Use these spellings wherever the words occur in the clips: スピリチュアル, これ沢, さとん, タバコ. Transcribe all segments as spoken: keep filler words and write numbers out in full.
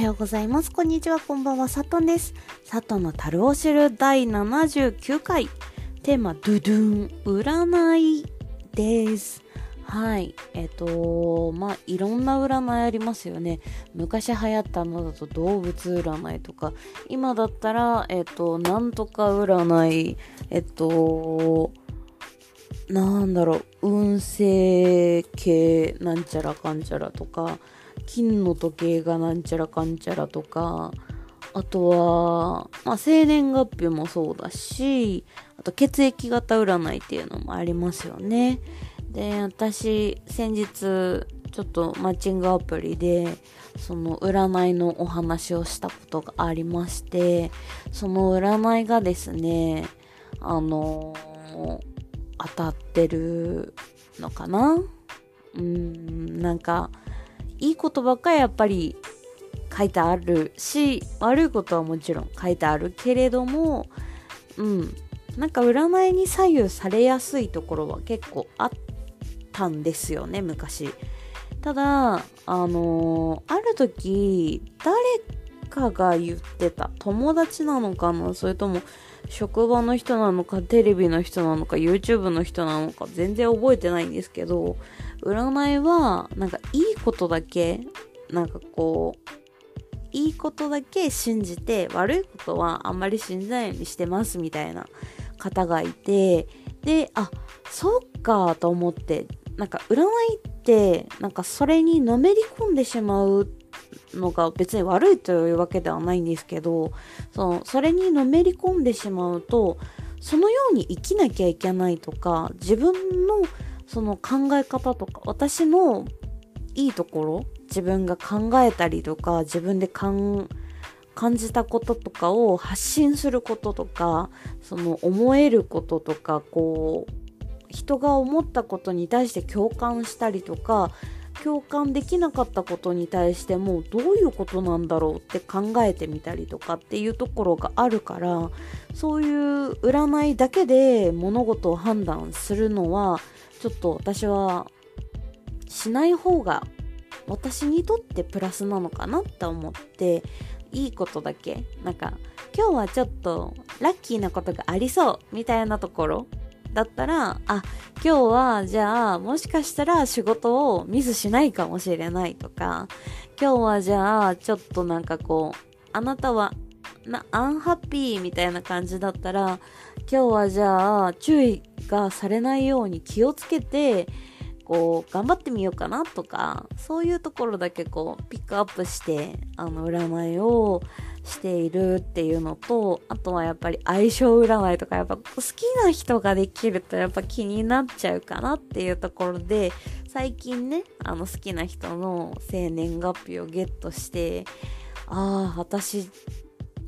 ようございます。こんにちは、こんばんは、さとんです。さとんの樽を知るだいななじゅうきゅうかい、テーマドゥドゥン占いです。はい、えっとまあいろんな占いありますよね。昔流行ったのだと動物占いとか、今だったらえっとなんとか占い、えっとなんだろう運勢系なんちゃらかんちゃらとか。金の時計がなんちゃらかんちゃらとか、あとは、まあ、生年月日もそうだし、あと血液型占いっていうのもありますよね。で、私先日ちょっとマッチングアプリでその占いのお話をしたことがありまして、その占いがですね、あの当たってるのかな、うーん、なんかいいことばっかりやっぱり書いてあるし、悪いことはもちろん書いてあるけれども、うん、なんか占いに左右されやすいところは結構あったんですよね、昔。ただ、あのー、ある時誰かが言ってた、友達なのかな、それとも職場の人なのか、テレビの人なのか、 YouTube の人なのか全然覚えてないんですけど、占いはなんかいいことだけ、なんかこういいことだけ信じて悪いことはあんまり信じないようにしてますみたいな方がいて、で、あ、そっかと思って、なんか占いってなんかそれにのめり込んでしまうのが別に悪いというわけではないんですけど、そのそれにのめり込んでしまうとそのように生きなきゃいけないとか、自分のその考え方とか、私のいいところ、自分が考えたりとか、自分でかん感じたこととかを発信することとか、その思えることとか、こう人が思ったことに対して共感したりとか、共感できなかったことに対してもどういうことなんだろうって考えてみたりとかっていうところがあるから、そういう占いだけで物事を判断するのはちょっと私はしない方が私にとってプラスなのかなって思って、いいことだけ、なんか今日はちょっとラッキーなことがありそうみたいなところだったら、あ、今日はじゃあもしかしたら仕事をミスしないかもしれないとか、今日はじゃあちょっとなんかこう、あなたはなアンハッピーみたいな感じだったら、今日はじゃあ注意がされないように気をつけてこう頑張ってみようかなとか、そういうところだけこうピックアップしてあの占いをしているっていうのと、あとはやっぱり相性占いとか、やっぱ好きな人ができるとやっぱ気になっちゃうかなっていうところで、最近ね、あの好きな人の生年月日をゲットして、ああ私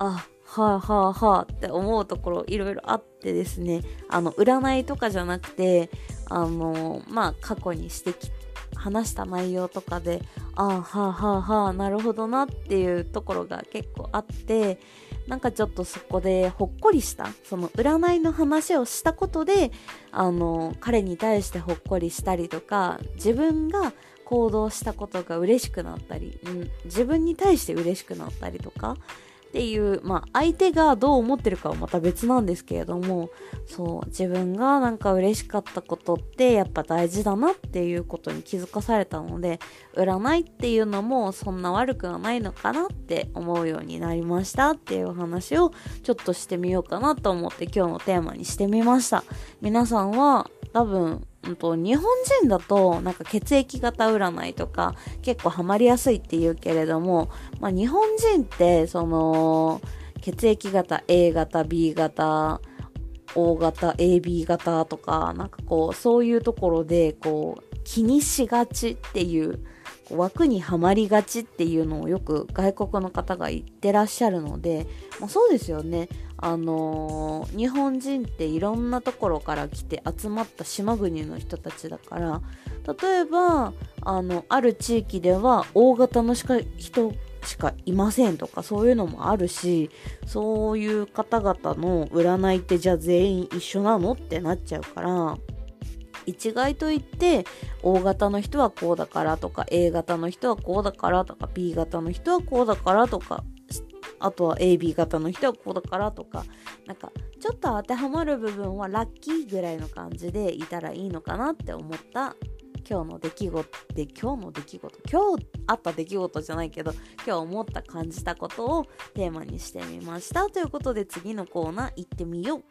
あはあはあはあって思うところいろいろあってですね、あの占いとかじゃなくて、あのまあ過去にしてき話した内容とかで、ああはあはあはあなるほどなっていうところが結構あって、なんかちょっとそこでほっこりした、その占いの話をしたことで、あの彼に対してほっこりしたりとか、自分が行動したことが嬉しくなったり、うん、自分に対して嬉しくなったりとかっていう、まあ相手がどう思ってるかはまた別なんですけれども、そう、自分がなんか嬉しかったことってやっぱ大事だなっていうことに気づかされたので、占いっていうのもそんな悪くはないのかなって思うようになりましたっていう話をちょっとしてみようかなと思って、今日のテーマにしてみました。皆さんは多分日本人だとなんか血液型占いとか結構ハマりやすいっていうけれども、まあ、日本人ってその血液型 A 型 B 型 O 型 エービー 型とか、なんかこうそういうところでこう気にしがちっていう、枠にはまりがちっていうのをよく外国の方が言ってらっしゃるので、まあ、そうですよね、あのー、日本人っていろんなところから来て集まった島国の人たちだから、例えば あの、ある地域では大型のしか人しかいませんとか、そういうのもあるし、そういう方々の占いってじゃあ全員一緒なのってなっちゃうから、一概といって、O 型の人はこうだからとか、A 型の人はこうだからとか、B 型の人はこうだからとか、あとは エービー 型の人はこうだからとか、なんかちょっと当てはまる部分はラッキーぐらいの感じでいたらいいのかなって思った今日の出来事で、今日の出来事今日あった出来事じゃないけど今日思った感じたことをテーマにしてみました。ということで次のコーナー行ってみよう。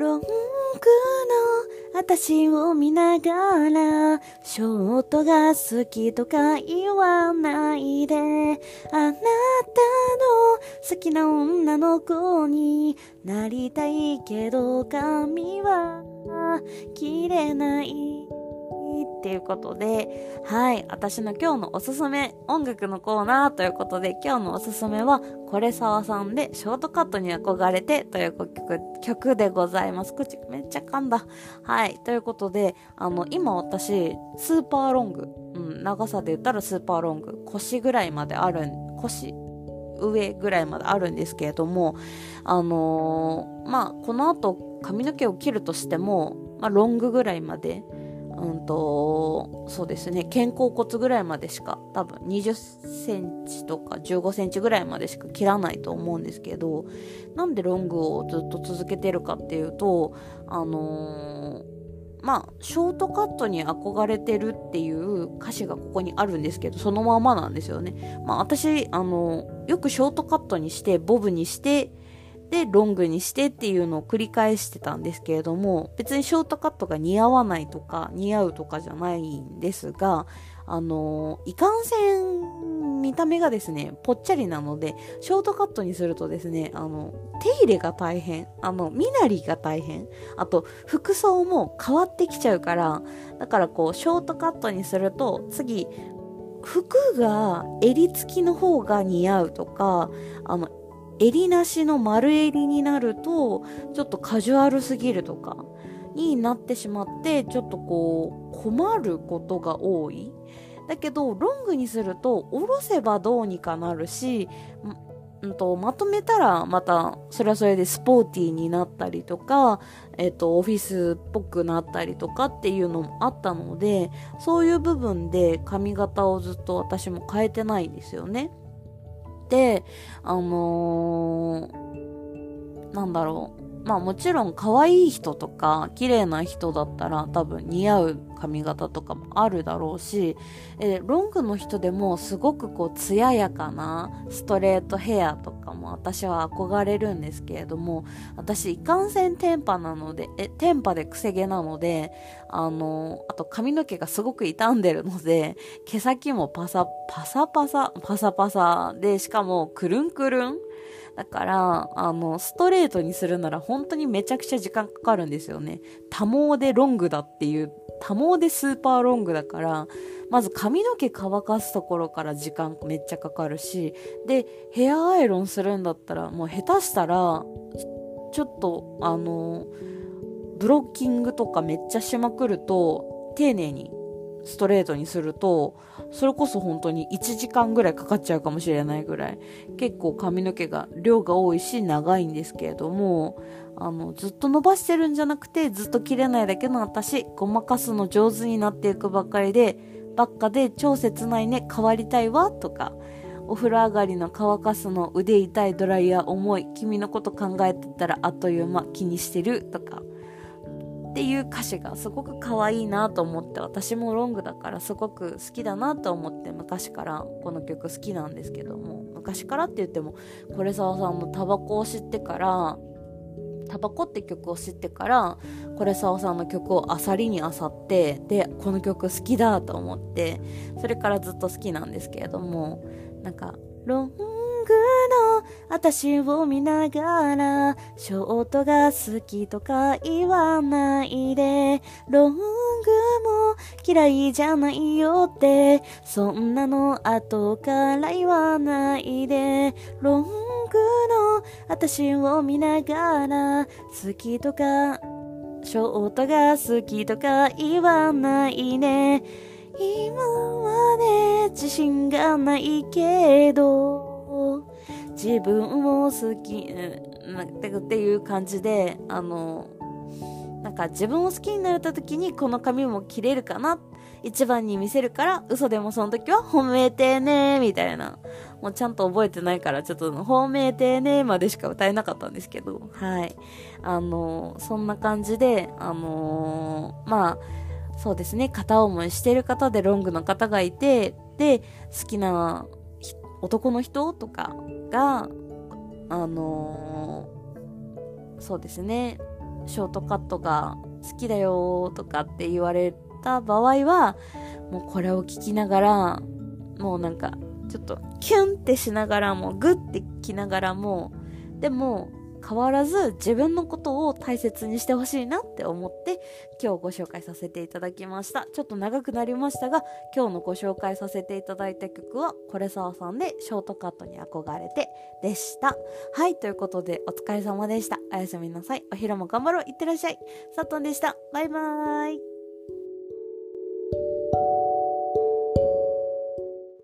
ロングの私を見ながらショートが好きとか言わないで、あなたの好きな女の子になりたいけど髪は切れないっていうことで、はい、私の今日のおすすめ音楽のコーナーということで、今日のおすすめはこれ沢さんでショートカットに憧れてという 曲, 曲でございます。口めっちゃ噛んだ。はい、ということで、あの今私スーパーロング、うん、長さで言ったらスーパーロング、腰ぐらいまである、腰上ぐらいまであるんですけれども、あのー、まあこの後髪の毛を切るとしても、まあ、ロングぐらいまで。うんと、そうですね、肩甲骨ぐらいまでしか、多分にじゅっセンチとかじゅうごセンチぐらいまでしか切らないと思うんですけど、なんでロングをずっと続けてるかっていうと、あのー、まあショートカットに憧れてるっていう歌詞がここにあるんですけど、そのままなんですよね。まあ私、あのー、よくショートカットにしてボブにしてでロングにしてっていうのを繰り返してたんですけれども、別にショートカットが似合わないとか似合うとかじゃないんですが、あのいかんせん見た目がですねぽっちゃりなので、ショートカットにするとですね、あの手入れが大変、あの身なりが大変、あと服装も変わってきちゃうから、だからこうショートカットにすると次服が襟付きの方が似合うとか、あの襟なしの丸襟になるとちょっとカジュアルすぎるとかになってしまって、ちょっとこう困ることが多い。だけどロングにすると下ろせばどうにかなるし、んとまとめたらまたそれはそれでスポーティーになったりとか、えっとオフィスっぽくなったりとかっていうのもあったので、そういう部分で髪型をずっと私も変えてないんですよね。で、あのー、なんだろう、まあもちろん可愛い人とか綺麗な人だったら多分似合う髪型とかもあるだろうし、えロングの人でもすごくこう艶やかなストレートヘアとかも私は憧れるんですけれども、私いかんせんテンパなので、えテンパで癖毛なので、あのあと髪の毛がすごく傷んでるので、毛先もパサパサパサパサパサで、しかもくるんくるんだから、あのストレートにするなら本当にめちゃくちゃ時間かかるんですよね。多毛でロングだっていう、多毛でスーパーロングだから、まず髪の毛乾かすところから時間めっちゃかかるし、でヘアアイロンするんだったらもう下手したらちょっとあのブロッキングとかめっちゃしまくると、丁寧にストレートにするとそれこそ本当にいちじかんぐらいかかっちゃうかもしれないぐらい、結構髪の毛が量が多いし長いんですけれども、あのずっと伸ばしてるんじゃなくてずっと切れないだけの私、ごまかすの上手になっていくばっかりでばっかで超切ないね、変わりたいわとか、お風呂上がりの乾かすの腕痛いドライヤー重い、君のこと考えてたらあっという間気にしてるとかっていう歌詞がすごく可愛いなと思って、私もロングだからすごく好きだなと思って昔からこの曲好きなんですけども、昔からって言ってもこれ沢さんのタバコを知ってから、タバコって曲を知ってからこれ沢さんの曲をあさりにあさって、でこの曲好きだと思って、それからずっと好きなんですけれども、なんかロングの私を見ながらショートが好きとか言わないで、ロングも嫌いじゃないよってそんなの後から言わないで、ロングの私を見ながら好きとかショートが好きとか言わないね。今はね自信がないけど自分を好きっていう感じで、あのなんか自分を好きになれた時にこの髪も切れるかな、一番に見せるから、嘘でもその時は褒めてねみたいな、もうちゃんと覚えてないからちょっと褒めてねまでしか歌えなかったんですけど、はい、あのそんな感じで、あのー、まあそうですね、片思いしてる方でロングの方がいて、で好きな男の人とかがあのー、そうですね、ショートカットが好きだよとかって言われた場合は、もうこれを聞きながら、もうなんかちょっとキュンってしながらもグッてきながらも、でも変わらず自分のことを大切にしてほしいなって思って今日ご紹介させていただきました。ちょっと長くなりましたが、今日のご紹介させていただいた曲はこれさわさんでショートカットに憧れてでした。はい、ということでお疲れ様でした。おやすみなさい。お昼も頑張ろう。いってらっしゃい。さとんでした。バイバーイ。